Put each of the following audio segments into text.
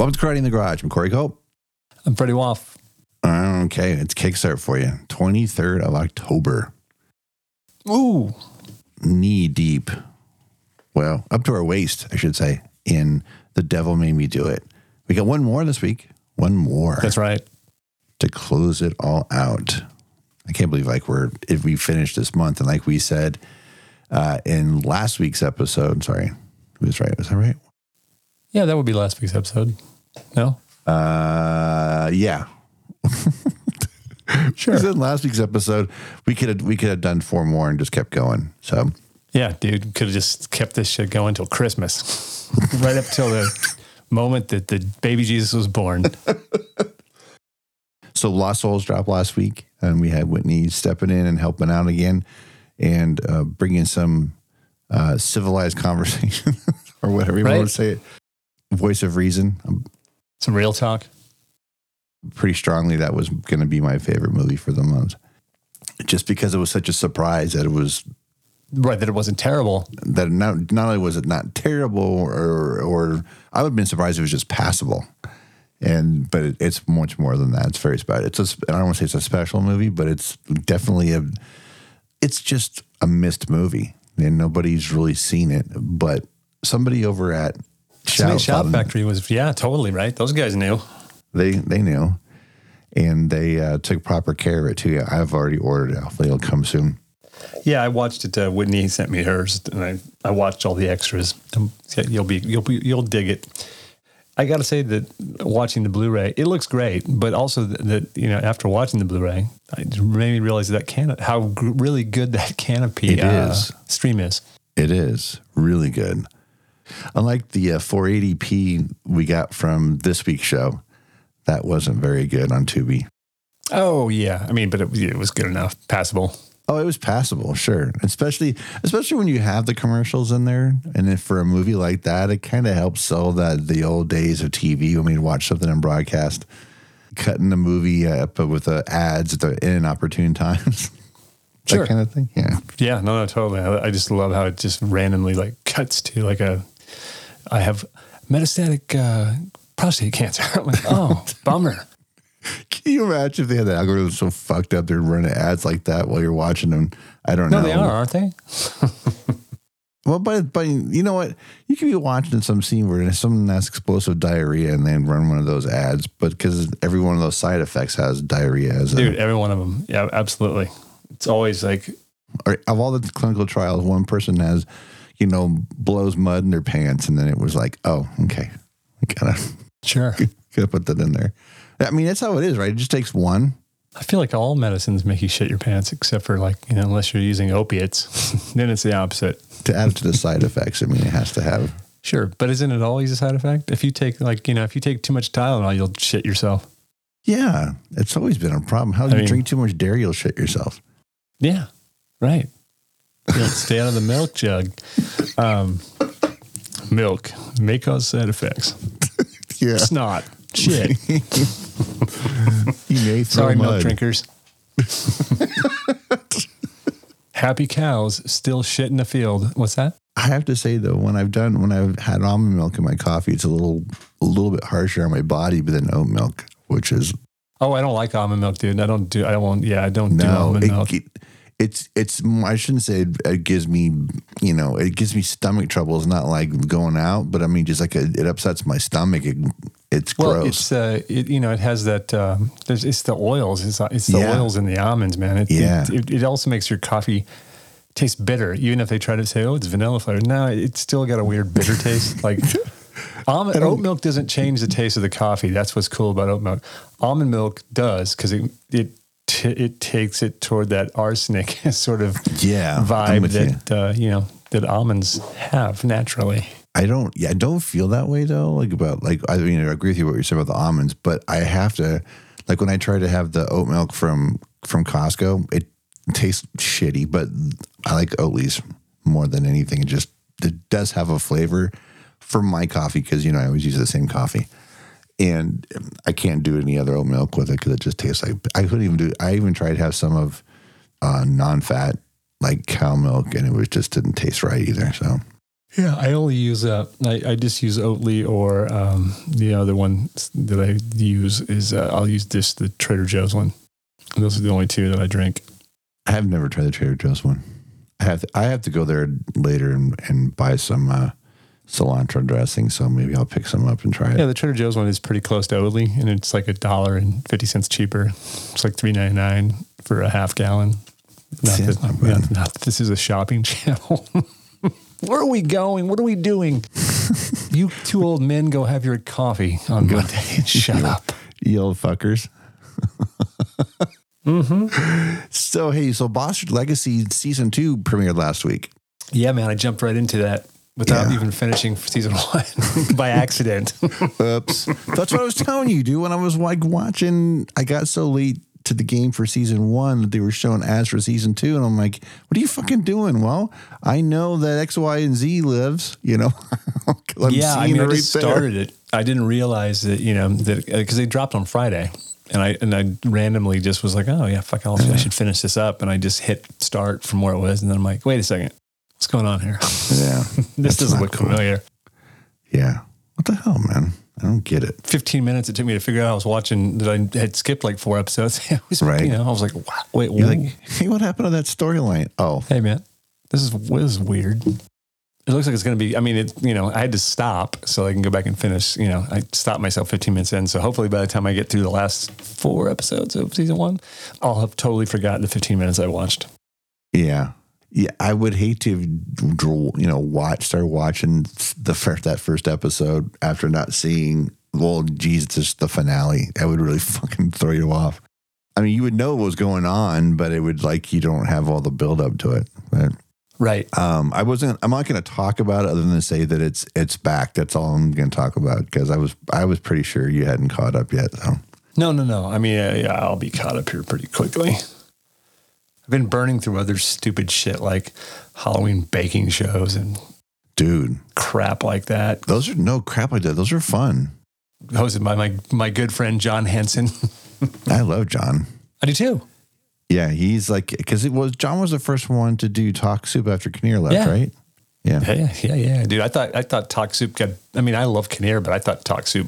Welcome to Karate in the Garage. I'm Corey Cope. I'm Freddie Wolf. Okay, it's Kickstart for you. 23rd of October. Ooh. Knee deep. Well, up to our waist, I should say, in The Devil Made Me Do It. We got one more this week. One more. That's right. To close it all out. I can't believe if we finished this month. And like we said in last week's episode, sorry, it was right. Was that right? Yeah, that would be last week's episode. No? Yeah. Sure. Because in last week's episode, we could have done four more and just kept going. So yeah, dude, could have just kept this shit going till Christmas, right up till the moment that the baby Jesus was born. So Lost Souls dropped last week, and we had Whitney stepping in and helping out again, and bringing some civilized conversation or whatever you want to say it. Voice of reason. Some real talk. Pretty strongly, that was going to be my favorite movie for the month, just because it was such a surprise that it was right that it wasn't terrible. That not only was it not terrible, or I would have been surprised if it was just passable. But it's much more than that. It's very special. I don't want to say it's a special movie, but it's definitely it's just a missed movie, and nobody's really seen it. But somebody over at Shout Factory was totally right. Those guys knew. They knew, and they took proper care of it, too. I've already ordered it. Hopefully it'll come soon. Yeah, I watched it. Whitney sent me hers, and I watched all the extras. You'll dig it. I got to say that watching the Blu-ray, it looks great, but also that after watching the Blu-ray, it made me realize how really good that Canopy stream is. It is really good. Unlike the 480p we got from this week's show, that wasn't very good on Tubi. Oh, yeah. I mean, but it was good enough. Passable. Oh, it was passable, sure. Especially when you have the commercials in there. And if for a movie like that, it kind of helps sell that the old days of TV when we'd watch something on broadcast, cutting the movie up with the ads at the inopportune times. That sure. Kind of thing. Yeah. Yeah, no, totally. I just love how it just randomly cuts to I have metastatic prostate cancer. I'm like, oh, bummer. Can you imagine if they had the algorithm so fucked up they're running ads like that while you're watching them? I don't know. No, they are, aren't they? Well, but you know what? You could be watching some scene where someone has explosive diarrhea and then run one of those ads, but because every one of those side effects has diarrhea. Dude, every one of them. Yeah, absolutely. It's always of all the clinical trials, one person has, blows mud in their pants, and then it was like, oh, okay. We gotta... Sure. Could have put that in there. I mean, that's how it is, right? It just takes one. I feel like all medicines make you shit your pants, except for unless you're using opiates, then it's the opposite. To add to the side effects, I mean, it has to have. Sure. But isn't it always a side effect? If you take too much Tylenol, you'll shit yourself. Yeah. It's always been a problem. How do you drink too much dairy, you'll shit yourself. Yeah. Right. You'll stay out of the milk jug. Milk may cause side effects. Yeah. It's not shit. You may throw sorry, mud. Milk drinkers. Happy cows still shit in the field. What's that? I have to say though, when I've had almond milk in my coffee, it's a little bit harsher on my body than oat milk, which is. Oh, I don't like almond milk, dude. I don't do almond milk. It's I shouldn't say it gives me, it gives me stomach trouble. It's not like going out, but I mean, just it upsets my stomach. It's gross. It's, it has that, it's the oils. It's the oils in the almonds, man. It also makes your coffee taste bitter. Even if they try to say, oh, it's vanilla flavored. No, it's still got a weird bitter taste. Oat milk doesn't change the taste of the coffee. That's what's cool about oat milk. Almond milk does because it takes it toward that arsenic sort of vibe that that almonds have naturally. I don't feel that way though. I agree with you what you said about the almonds, but I have to when I try to have the oat milk from Costco, it tastes shitty. But I like Oatly's more than anything. It does have a flavor for my coffee because I always use the same coffee. And I can't do any other oat milk with it because it just tastes like I couldn't even do it. I even tried to have some of non-fat cow milk, and it just didn't taste right either. So Yeah, I only use I just use Oatly, or the other one that I use is I'll use this, the Trader Joe's one. And those are the only two that I drink. I have never tried the Trader Joe's one. I have to go there later and buy some cilantro dressing, so maybe I'll pick some up and try it. Yeah, the Trader Joe's one is pretty close to Oatly, and it's like $1.50 cheaper. It's like $3.99 for a half gallon. Not that this is a shopping channel. Where are we going? What are we doing? You two old men, go have your coffee on Monday and shut up. You old fuckers. Mm-hmm. So, hey, Bosch Legacy Season 2 premiered last week. Yeah, man, I jumped right into that without even finishing Season 1 by accident. Oops. That's what I was telling you, dude. When I was like watching, I got so late to the game for Season 1 that they were showing ads for Season 2, and I'm like, what are you fucking doing? Well, I know that X, Y, and Z lives, you know. I just started it. I didn't realize that, you know, that because they dropped on Friday, and I randomly just was like, oh yeah, fuck, I should finish this up, and I just hit start from where it was, and then I'm like, wait a second, what's going on here? Yeah, this doesn't look familiar. Yeah, what the hell, man? I don't get it. 15 minutes it took me to figure out I was watching that I had skipped like 4 episodes. Right. You know, I was like, wow, wait, what happened to that storyline? Oh, hey man, this is weird. It looks like it's going to be, I mean, it, you know, I had to stop so I can go back and finish, you know, I stopped myself 15 minutes in. So hopefully by the time I get through the last 4 episodes of Season 1, I'll have totally forgotten the 15 minutes I watched. Yeah. Yeah, I would hate to, start watching that first episode after not seeing, well, Jesus, the finale. That would really fucking throw you off. I mean, you would know what was going on, but it would, like, you don't have all the build up to it. Right. I'm not going to talk about it other than to say that it's back. That's all I'm going to talk about, because I was pretty sure you hadn't caught up yet. So. No. I mean, I'll be caught up here pretty quickly. Been burning through other stupid shit like Halloween baking shows and crap like that. Those are fun. Hosted by my good friend John Henson. I love John. I do too. Yeah, he's like, because John was the first one to do Talk Soup after Kinnear left, right? Yeah. Dude, I thought Talk Soup got. I mean, I love Kinnear, but I thought Talk Soup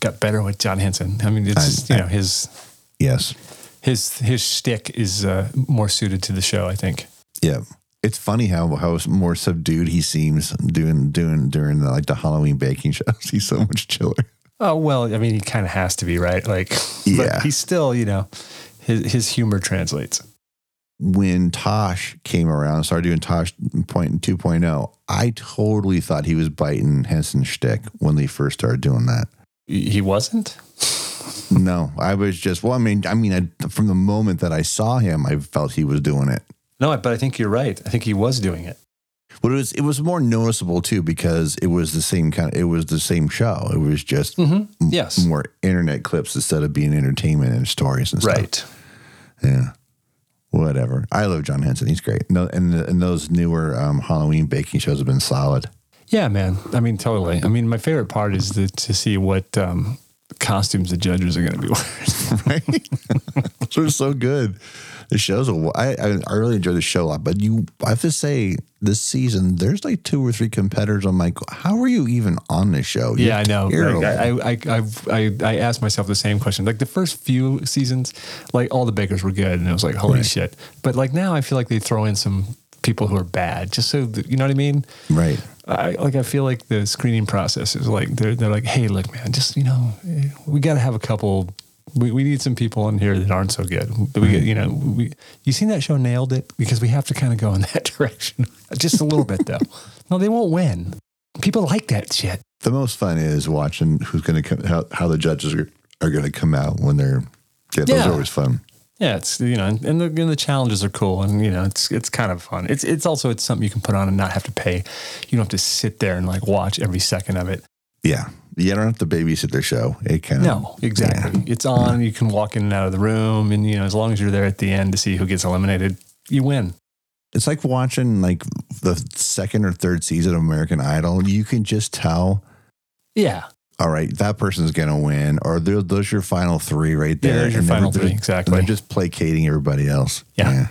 got better with John Henson. I mean, his. Yes. His shtick is more suited to the show, I think. Yeah, it's funny how more subdued he seems doing during the Halloween baking shows. He's so much chiller. Oh well, I mean, he kind of has to be, right? Like, yeah, but he's still, you know, his humor translates. When Tosh came around and started doing Tosh 2.0, I totally thought he was biting Henson's shtick when they first started doing that. He wasn't. No, I was just, well, I mean, from the moment that I saw him, I felt he was doing it. No, but I think you're right. I think he was doing it. But it was more noticeable too, because it was the same show. It was just more internet clips instead of being entertainment and stories and stuff. Right. Yeah. Whatever. I love John Henson. He's great. No, and those newer Halloween baking shows have been solid. Yeah, man. I mean, totally. I mean, my favorite part is to see what, costumes the judges are going to be wearing, right? They're so good. The show's I really enjoy the show a lot, but I have to say this season there's like 2 or 3 competitors. I'm like, how are you even on this show? You're terrible. Like, I asked myself the same question. Like the first few seasons, like all the bakers were good, and I was like, holy shit. But like now, I feel like they throw in some people who are bad, just so you know what I mean, right? I feel like the screening process is like they're like, hey, look, man, just, you know, we got to have a couple. We need some people in here that aren't so good. You seen that show Nailed It? Because we have to kind of go in that direction, just a little bit though. No, they won't win. People like that shit. The most fun is watching who's going to come, how the judges are going to come out when they're. Yeah, those are always fun. Yeah, it's, you know, and the challenges are cool, and you know, it's kind of fun. It's also something you can put on and not have to pay. You don't have to sit there and like watch every second of it. Yeah, you don't have to babysit their show. Exactly. Yeah. It's on. You can walk in and out of the room, and you know, as long as you're there at the end to see who gets eliminated, you win. It's like watching like the 2nd or 3rd season of American Idol. You can just tell. Yeah. All right, that person's going to win, or those are your final 3 right there. Yeah, there's your final 3, exactly. They're just placating everybody else. Yeah.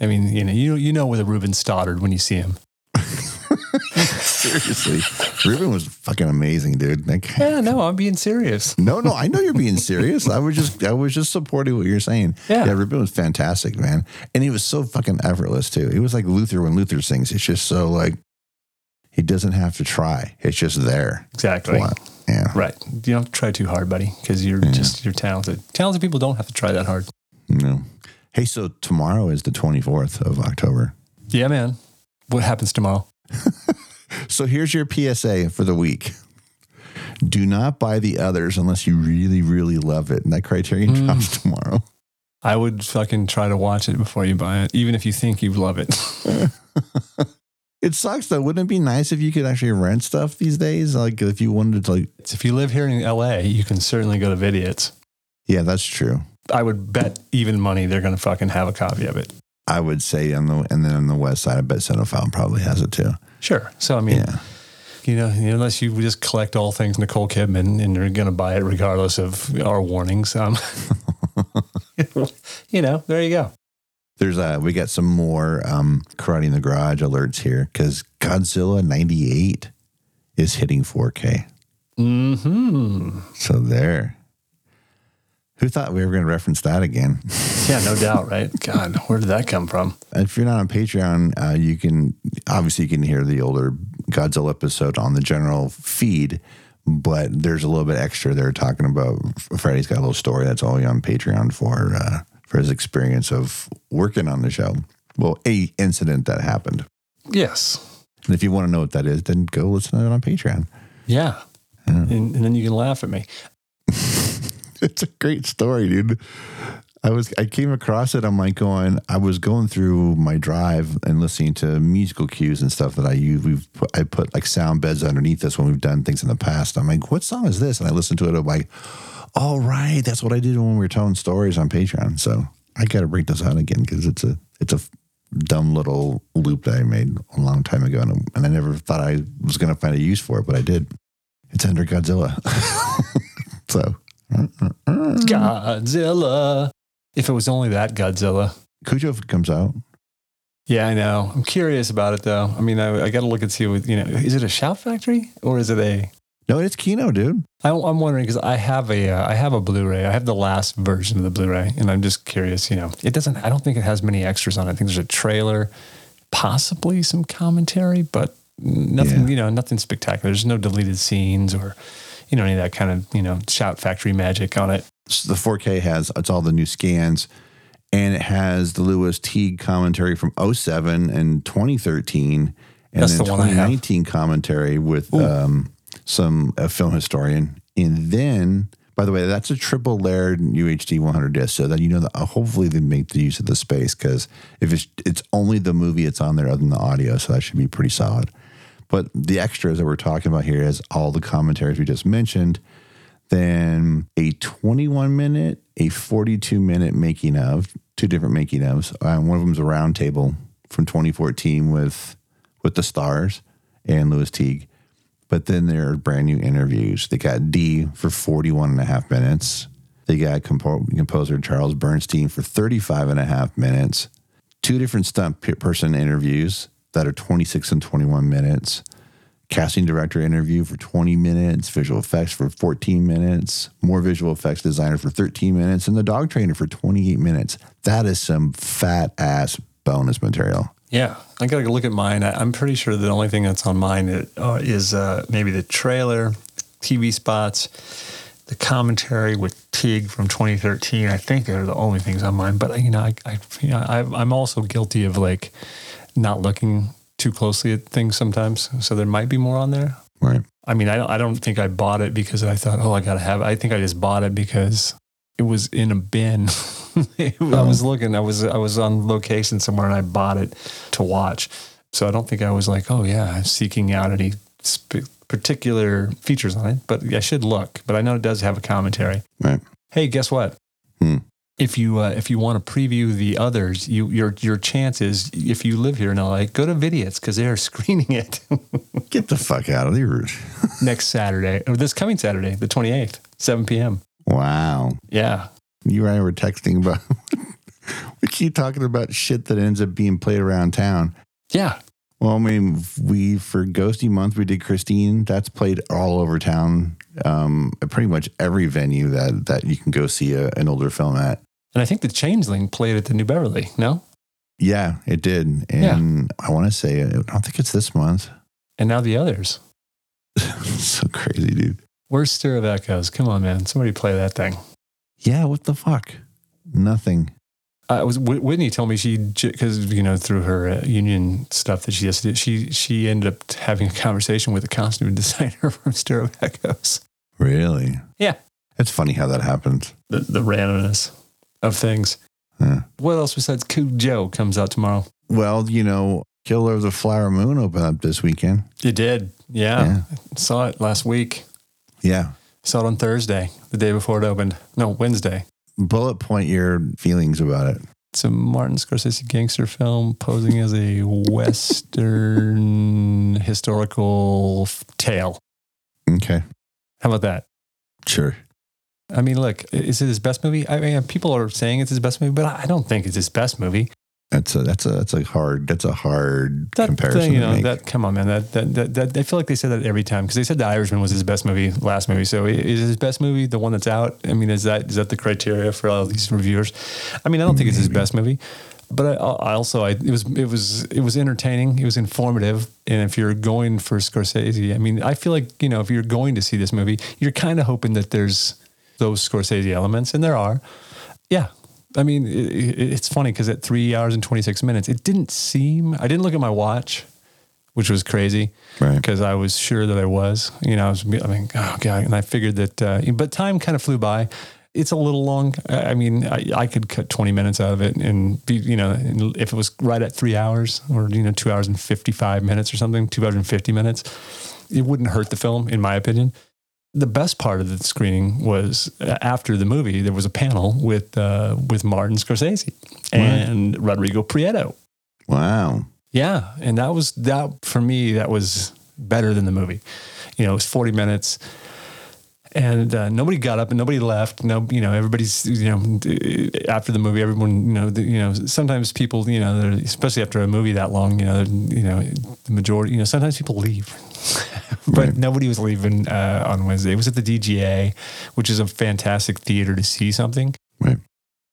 I mean, you know, with a Ruben Studdard when you see him. Seriously. Ruben was fucking amazing, dude. Like, yeah, no, I'm being serious. No, I know you're being serious. I was just supporting what you're saying. Yeah, Ruben was fantastic, man. And he was so fucking effortless, too. He was like Luther when Luther sings. It's just so like, he doesn't have to try. It's just there. Exactly. Wow. Yeah. Right. You don't try too hard, buddy, because you're talented. Talented people don't have to try that hard. No. Hey, so tomorrow is the 24th of October. Yeah, man. What happens tomorrow? So here's your PSA for the week. Do not buy The Others unless you really, really love it. And that Criterion drops tomorrow. I would fucking try to watch it before you buy it, even if you think you love it. It sucks, though. Wouldn't it be nice if you could actually rent stuff these days? Like, if you wanted to, like... If you live here in L.A., you can certainly go to Vidiots. Yeah, that's true. I would bet even money they're going to fucking have a copy of it. I would say, on the west side, I bet Cinephile probably has it, too. Sure. So, I mean, you know, unless you just collect all things Nicole Kidman and you're going to buy it regardless of our warnings, you know, there you go. We got some more Karate in the Garage alerts here because Godzilla '98 is hitting 4K. Mm-hmm. So there. Who thought we were going to reference that again? Yeah, no doubt, right? God, where did that come from? If you're not on Patreon, you can hear the older Godzilla episode on the general feed, but there's a little bit extra there talking about Freddie's got a little story that's only on Patreon for his experience of working on the show. Well, a incident that happened. Yes. And if you want to know what that is, then go listen to it on Patreon. Yeah. And then you can laugh at me. It's a great story, dude. I came across it. I'm like going, I was going through my drive and listening to musical cues and stuff that I use. I put like sound beds underneath us when we've done things in the past. I'm like, what song is this? And I listened to it. I'm like, all right, that's what I did when we were telling stories on Patreon. So I got to break this out again because it's a dumb little loop that I made a long time ago. And I never thought I was going to find a use for it, but I did. It's under Godzilla. So... Godzilla. If it was only that Godzilla. Cujo comes out. Yeah, I know. I'm curious about it though. I mean, I got to look and see what, you know, is it a Shout Factory or is it a... No, it's Kino, dude. I'm wondering because I have a Blu-ray. I have the last version of the Blu-ray and I'm just curious, you know, I don't think it has many extras on it. I think there's a trailer, possibly some commentary, but nothing, you know, nothing spectacular. There's no deleted scenes or... You know, any of that kind of, you know, Shout Factory magic on it. So the 4K it's all the new scans, and it has the Lewis Teague commentary from 2007 and 2013, and that's then the 2019 commentary with some film historian. And then, by the way, that's a triple layered UHD 100 disc, so that you know that hopefully they make the use of the space because if it's only the movie, it's on there other than the audio, so that should be pretty solid. But the extras that we're talking about here is all the commentaries we just mentioned. Then a 21-minute, a 42-minute making of, two different making ofs. One of them is a round table from 2014 with the stars and Lewis Teague. But then there are brand new interviews. They got D for 41 and a half minutes. They got composer Charles Bernstein for 35 and a half minutes. Two different stunt person interviews that are 26 and 21 minutes, casting director interview for 20 minutes, visual effects for 14 minutes, more visual effects designer for 13 minutes, and the dog trainer for 28 minutes. That is some fat-ass bonus material. Yeah, I got to look at mine. I'm pretty sure the only thing that's on mine is maybe the trailer, TV spots, the commentary with Teague from 2013. I think they're the only things on mine. But, you know, I'm also guilty of, like, not looking too closely at things sometimes. So there might be more on there. Right. I mean, I don't think I bought it because I thought, I got to have it. I think I just bought it because it was in a bin. I was looking, I was on location somewhere and I bought it to watch. So I don't think I was like, I'm seeking out any particular features on it, but I should look. But I know it does have a commentary. Right. Hey, guess what? If you want to preview The Others, your chance is, if you live here in LA, go to Vidiots because they are screening it. Get the fuck out of here. Next Saturday, or this coming Saturday, the 28th, 7 p.m. Wow. Yeah. You and I were texting about, we keep talking about shit that ends up being played around town. Yeah. Well, I mean, we, for Ghosty Month, we did Christine. That's played all over town, at pretty much every venue that you can go see an older film at. And I think The Changeling played at the New Beverly, no? Yeah, it did. And yeah. I want to say, I don't think it's this month. And now The Others. So crazy, dude. Worst Stir of Echoes. Come on, man. Somebody play that thing. Yeah, what the fuck? Nothing. It was Whitney told me she, because, you know, through her union stuff that she just did, she ended up having a conversation with a costume designer from Stir of Echoes. Really? Yeah. It's funny how that happens. The randomness of things. Yeah. What else besides Cujo comes out tomorrow? Well, you know, Killer of the Flower Moon opened up this weekend. It did. Yeah. I saw it last week. Yeah. Saw it on Thursday, the day before it opened. No, Wednesday. Bullet point your feelings about it. It's a Martin Scorsese gangster film posing as a Western historical tale. Okay. How about that? Sure. I mean, look, is it his best movie? I mean, people are saying it's his best movie, but I don't think it's his best movie. That's a hard comparison. Thing, you know, to make. That come on, man. That I feel like they said that every time because they said The Irishman was his best movie, last movie. So is his best movie the one that's out? I mean, is that the criteria for all these reviewers? I mean, I don't think it's his best movie, but I also it was entertaining. It was informative, and if you're going for Scorsese, I mean, I feel like, you know, if you're going to see this movie, you're kind of hoping that there's those Scorsese elements, and there are. Yeah. I mean, it's funny because at 3 hours and 26 minutes, it didn't seem, I didn't look at my watch, which was crazy because I was sure that I was, you know, I mean, oh God. And I figured that, but time kind of flew by. It's a little long. I mean, I could cut 20 minutes out of it and be, you know, if it was right at 3 hours or, you know, 2 hours and 55 minutes or something, 250 minutes, it wouldn't hurt the film, in my opinion. The best part of the screening was after the movie, there was a panel with Martin Scorsese and Rodrigo Prieto. Wow. Yeah. And that was better than the movie. You know, it was 40 minutes and nobody got up and nobody left. No, you know, everybody's, you know, after the movie, everyone, you know, sometimes people, you know, especially after a movie that long, you know, the majority, you know, sometimes people leave. But nobody was leaving on Wednesday. It was at the DGA, which is a fantastic theater to see something. Right.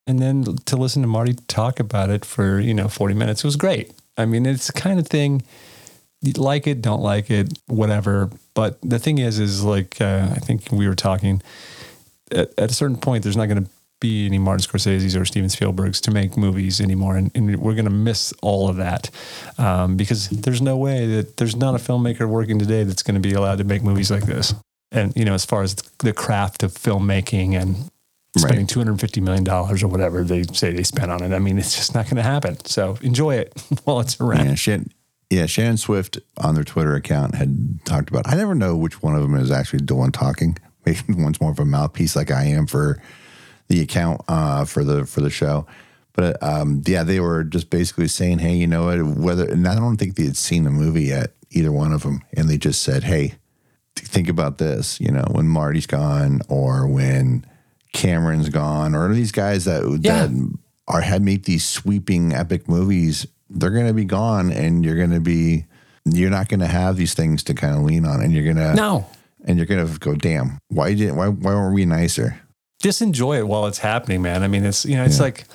And then to listen to Marty talk about it for, you know, 40 minutes was great. I mean, it's the kind of thing, you like it, don't like it, whatever. But the thing is like, I think we were talking, at a certain point, there's not going to be any Martin Scorsese's or Steven Spielberg's to make movies anymore. And we're going to miss all of that because there's no way that there's not a filmmaker working today that's going to be allowed to make movies like this. And, you know, as far as the craft of filmmaking and spending $250 million or whatever they say they spent on it, I mean, it's just not going to happen. So enjoy it while it's around. Yeah, Shannon Swift on their Twitter account had talked about, I never know which one of them is actually the one talking. Maybe one's more of a mouthpiece like I am for the account for the show. But yeah, they were just basically saying, hey, you know what, and I don't think they had seen the movie yet, either one of them. And they just said, hey, think about this, you know, when Marty's gone or when Cameron's gone or these guys that are make these sweeping epic movies, they're going to be gone and you're not going to have these things to kind of lean on and you're going to go, damn, why weren't we nicer? Just enjoy it while it's happening, man. I mean, it's, you know, it's like,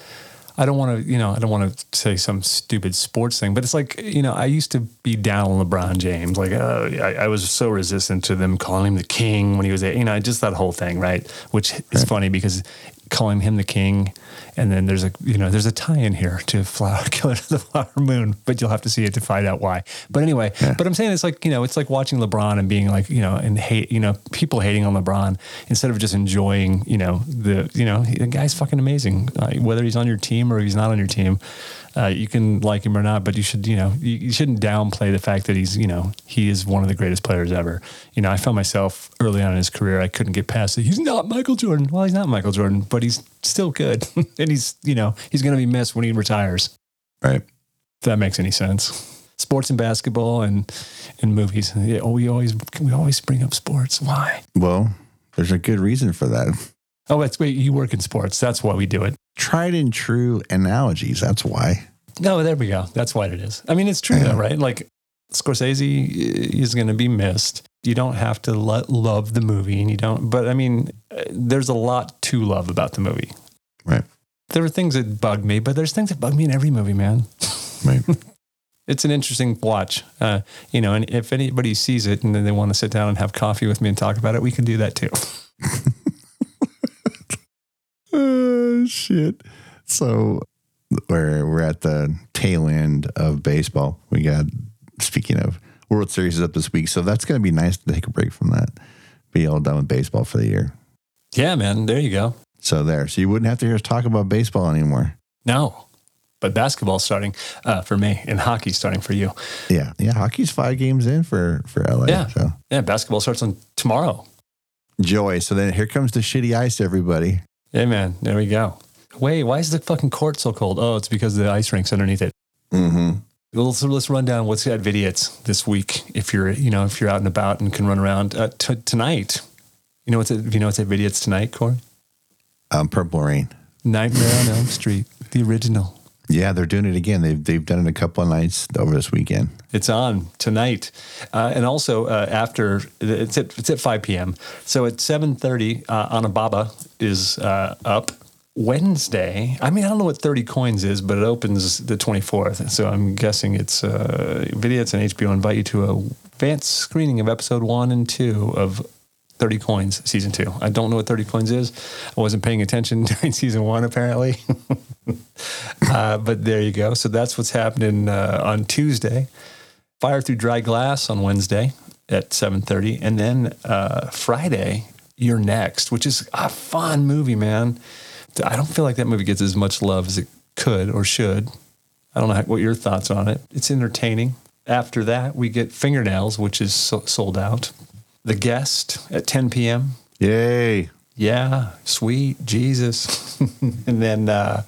I don't want to say some stupid sports thing, but it's like, you know, I used to be down on LeBron James. Like, I was so resistant to them calling him the king when he was, you know, just that whole thing. Right. Which is funny because calling him the king. And then there's a, you know, there's a tie in here to Killer of the Flower Moon, but you'll have to see it to find out why. But anyway, but I'm saying it's like, you know, it's like watching LeBron and being like, you know, and hate, you know, people hating on LeBron instead of just enjoying, you know, the guy's fucking amazing. Whether he's on your team or he's not on your team, you can like him or not, but you should, you know, you shouldn't downplay the fact that he's, you know, he is one of the greatest players ever. You know, I found myself early on in his career, I couldn't get past it. He's not Michael Jordan. Well, he's not Michael Jordan, but he's still good. And he's, you know, he's going to be missed when he retires. Right. If that makes any sense. Sports and basketball and movies. Yeah, we always bring up sports. Why? Well, there's a good reason for that. Oh, you work in sports. That's why we do it. Tried and true analogies. That's why. No, there we go. That's what it is. I mean, it's true though, right? Like Scorsese is going to be missed. You don't have to love the movie, and you don't, but I mean, there's a lot to love about the movie. Right. There were things that bugged me, but there's things that bug me in every movie, man. Right. It's an interesting watch, you know, and if anybody sees it and then they want to sit down and have coffee with me and talk about it, we can do that too. Oh, shit. So we're at the tail end of baseball. We got, speaking of, World Series is up this week. So that's going to be nice to take a break from that. Be all done with baseball for the year. Yeah, man. There you go. So you wouldn't have to hear us talk about baseball anymore. No. But basketball's starting for me, and hockey's starting for you. Yeah. Yeah. Hockey's 5 games in for LA. Yeah. So. Yeah. Basketball starts on tomorrow. Joy. So then here comes the shitty ice, everybody. Yeah, man. There we go. Wait, why is the fucking court so cold? Oh, it's because of the ice rink's underneath it. Mm-hmm. Let's run down what's at Vidiots this week. If you're, you know, if you're out and about and can run around tonight, you know what's at, Vidiots tonight, Corey? Purple Rain. Nightmare on Elm Street, the original. Yeah, they're doing it again. They've done it a couple of nights over this weekend. It's on tonight, and also after it's at 5 p.m. So at 7:30, Anababa is up. Wednesday, I mean, I don't know what 30 Coins is, but it opens the 24th. So I'm guessing it's Vidiots and HBO invite you to a advanced screening of episode 1 and 2 of 30 Coins season 2. I don't know what 30 Coins is. I wasn't paying attention during season 1, apparently. But there you go. So that's what's happening on Tuesday. Fire Through Dry Glass on Wednesday at 7:30. And then Friday, You're Next, which is a fun movie, man. I don't feel like that movie gets as much love as it could or should. I don't know what your thoughts on it. It's entertaining. After that, we get Fingernails, which is sold out. The Guest at 10 p.m. Yay. Yeah. Sweet Jesus. And then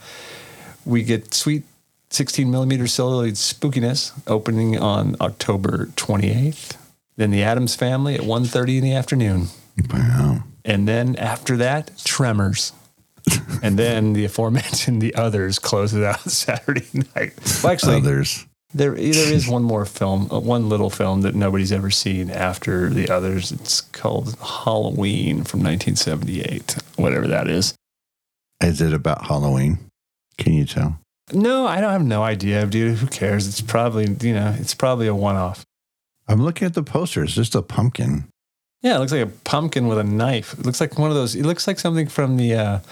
we get Sweet 16 millimeter celluloid Spookiness opening on October 28th. Then The Addams Family at 1:30 in the afternoon. Wow. And then after that, Tremors. And then the aforementioned The Others closes out Saturday night. Well, actually, Others. There is one more film, one little film that nobody's ever seen after The Others. It's called Halloween from 1978, whatever that is. Is it about Halloween? Can you tell? No, I have no idea, dude. Who cares? It's probably, you know, it's probably a one-off. I'm looking at the poster. It's just a pumpkin. Yeah, it looks like a pumpkin with a knife. It looks like one of those. It looks like something from the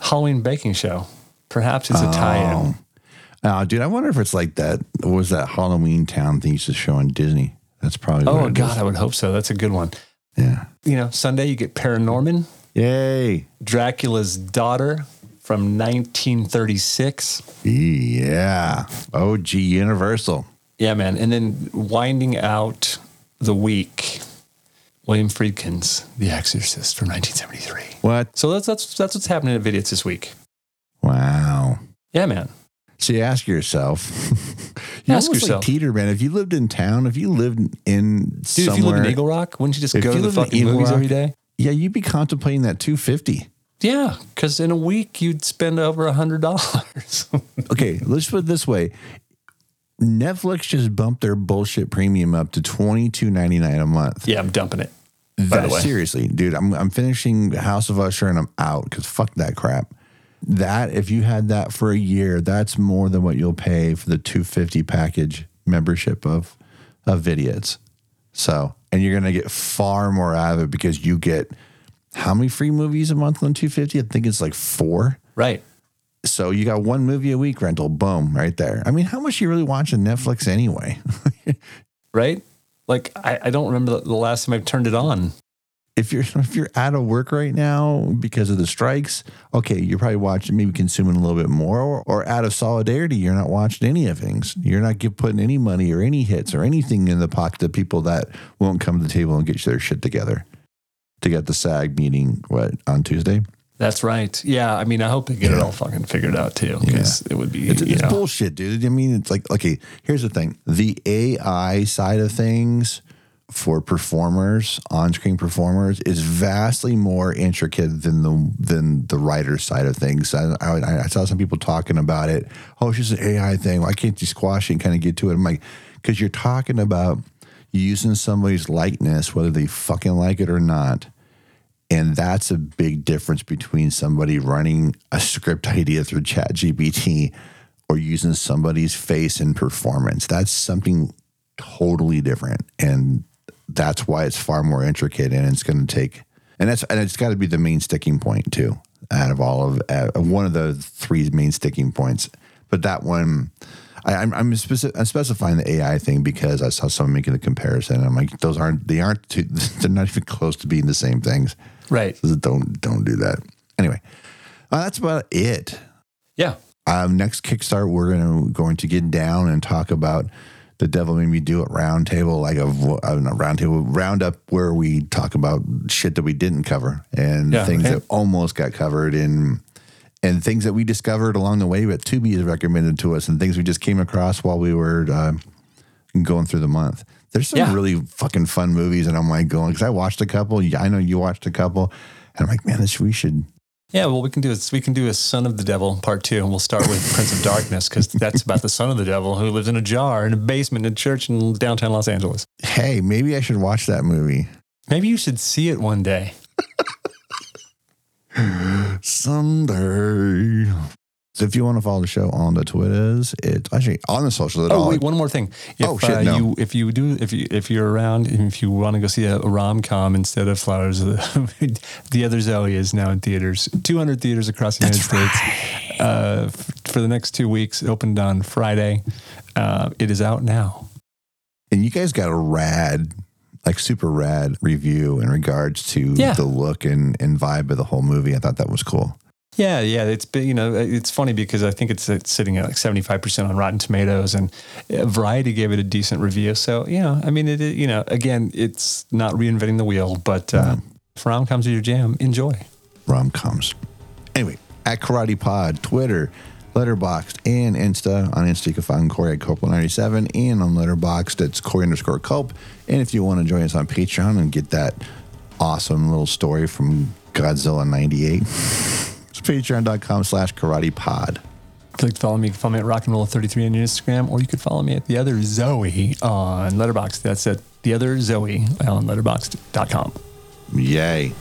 Halloween baking show. Perhaps it's a tie-in. Oh, dude, I wonder if it's like that. What was that Halloween Town thing used to show on Disney? That's probably. Oh God, is. I would hope so. That's a good one. Yeah. You know, Sunday you get Paranorman. Yay! Dracula's Daughter from 1936. Yeah. OG Universal. Yeah, man. And then winding out the week. William Friedkin's The Exorcist from 1973. What? So that's what's happening at Vidiots this week. Wow. Yeah, man. So you ask yourself. Like Peter, man. If you lived in town, if you lived in somewhere. Dude, if you lived in Eagle Rock, wouldn't you just go to the fucking movies every day? Yeah, you'd be contemplating that $250. Yeah, because in a week, you'd spend over $100. Okay, let's put it this way. Netflix just bumped their bullshit premium up to $22.99 a month. Yeah, I'm dumping it. By the way. Seriously, dude, I'm finishing House of Usher and I'm out because fuck that crap. That, if you had that for a year, that's more than what you'll pay for the $250 package membership of Vidiots. So, and you're going to get far more out of it because you get how many free movies a month on $250? I think it's like 4. Right. So you got one movie a week rental, boom, right there. I mean, how much are you really watching Netflix anyway? Right? Like, I don't remember the last time I've turned it on. If you're out of work right now because of the strikes, okay, you're probably watching, maybe consuming a little bit more, or out of solidarity, you're not watching any of things. You're not putting any money or any hits or anything in the pocket of people that won't come to the table and get their shit together to get the SAG meeting, what, on Tuesday? That's right. Yeah, I mean, I hope they get it all fucking figured out too, because it would be it's bullshit, dude. I mean, it's like, okay, here's the thing: the AI side of things for performers, on-screen performers, is vastly more intricate than the writer's side of things. I saw some people talking about it. Oh, it's just an AI thing. Why can't you squash it and kind of get to it? I'm like, because you're talking about using somebody's likeness, whether they fucking like it or not. And that's a big difference between somebody running a script idea through ChatGPT or using somebody's face in performance. That's something totally different. And that's why it's far more intricate, and it's going to take, and it's got to be the main sticking point too, out of all of one of the three main sticking points. But that one, I'm specifying the AI thing because I saw someone making the comparison. And I'm like, they're not even close to being the same things. Right. So don't do that. Anyway, that's about it. Yeah. Next Kickstart, we're going to get down and talk about The Devil Made Me Do It roundtable, like roundup where we talk about shit that we didn't cover and things that almost got covered and things that we discovered along the way that Tubi has recommended to us and things we just came across while we were going through the month. There's some really fucking fun movies, and I'm like going, because I watched a couple. I know you watched a couple, and I'm like, man, we should. Yeah, well, we can do a Son of the Devil part 2, and we'll start with Prince of Darkness, because that's about the son of the devil who lives in a jar in a basement in a church in downtown Los Angeles. Hey, maybe I should watch that movie. Maybe you should see it one day. Someday. So if you want to follow the show on the Twitters, it's actually on the social at all. Oh, wait, one more thing. No. If you want to go see a rom-com instead of Flowers, The Other Zoe is now in theaters, 200 theaters across the United States. For the next 2 weeks. It opened on Friday. It is out now. And you guys got a rad, like super rad review in regards to the look and vibe of the whole movie. I thought that was cool. Yeah, it's been, it's funny because I think it's sitting at like 75% on Rotten Tomatoes, and Variety gave it a decent review. So, again, it's not reinventing the wheel, but if rom-coms are your jam, enjoy. Rom-coms. Anyway, at Karate Pod, Twitter, Letterboxd, and Insta. On Insta, you can find Corey at Cope197, and on Letterboxd, it's Corey_Cope. And if you want to join us on Patreon and get that awesome little story from Godzilla '98... Patreon.com/KaratePod. If you'd like to follow me, you can follow me at RockandRoll33 on Instagram, or you could follow me at The Other Zoe on Letterboxd. That's at The Other Zoe on Letterboxd.com. Yay.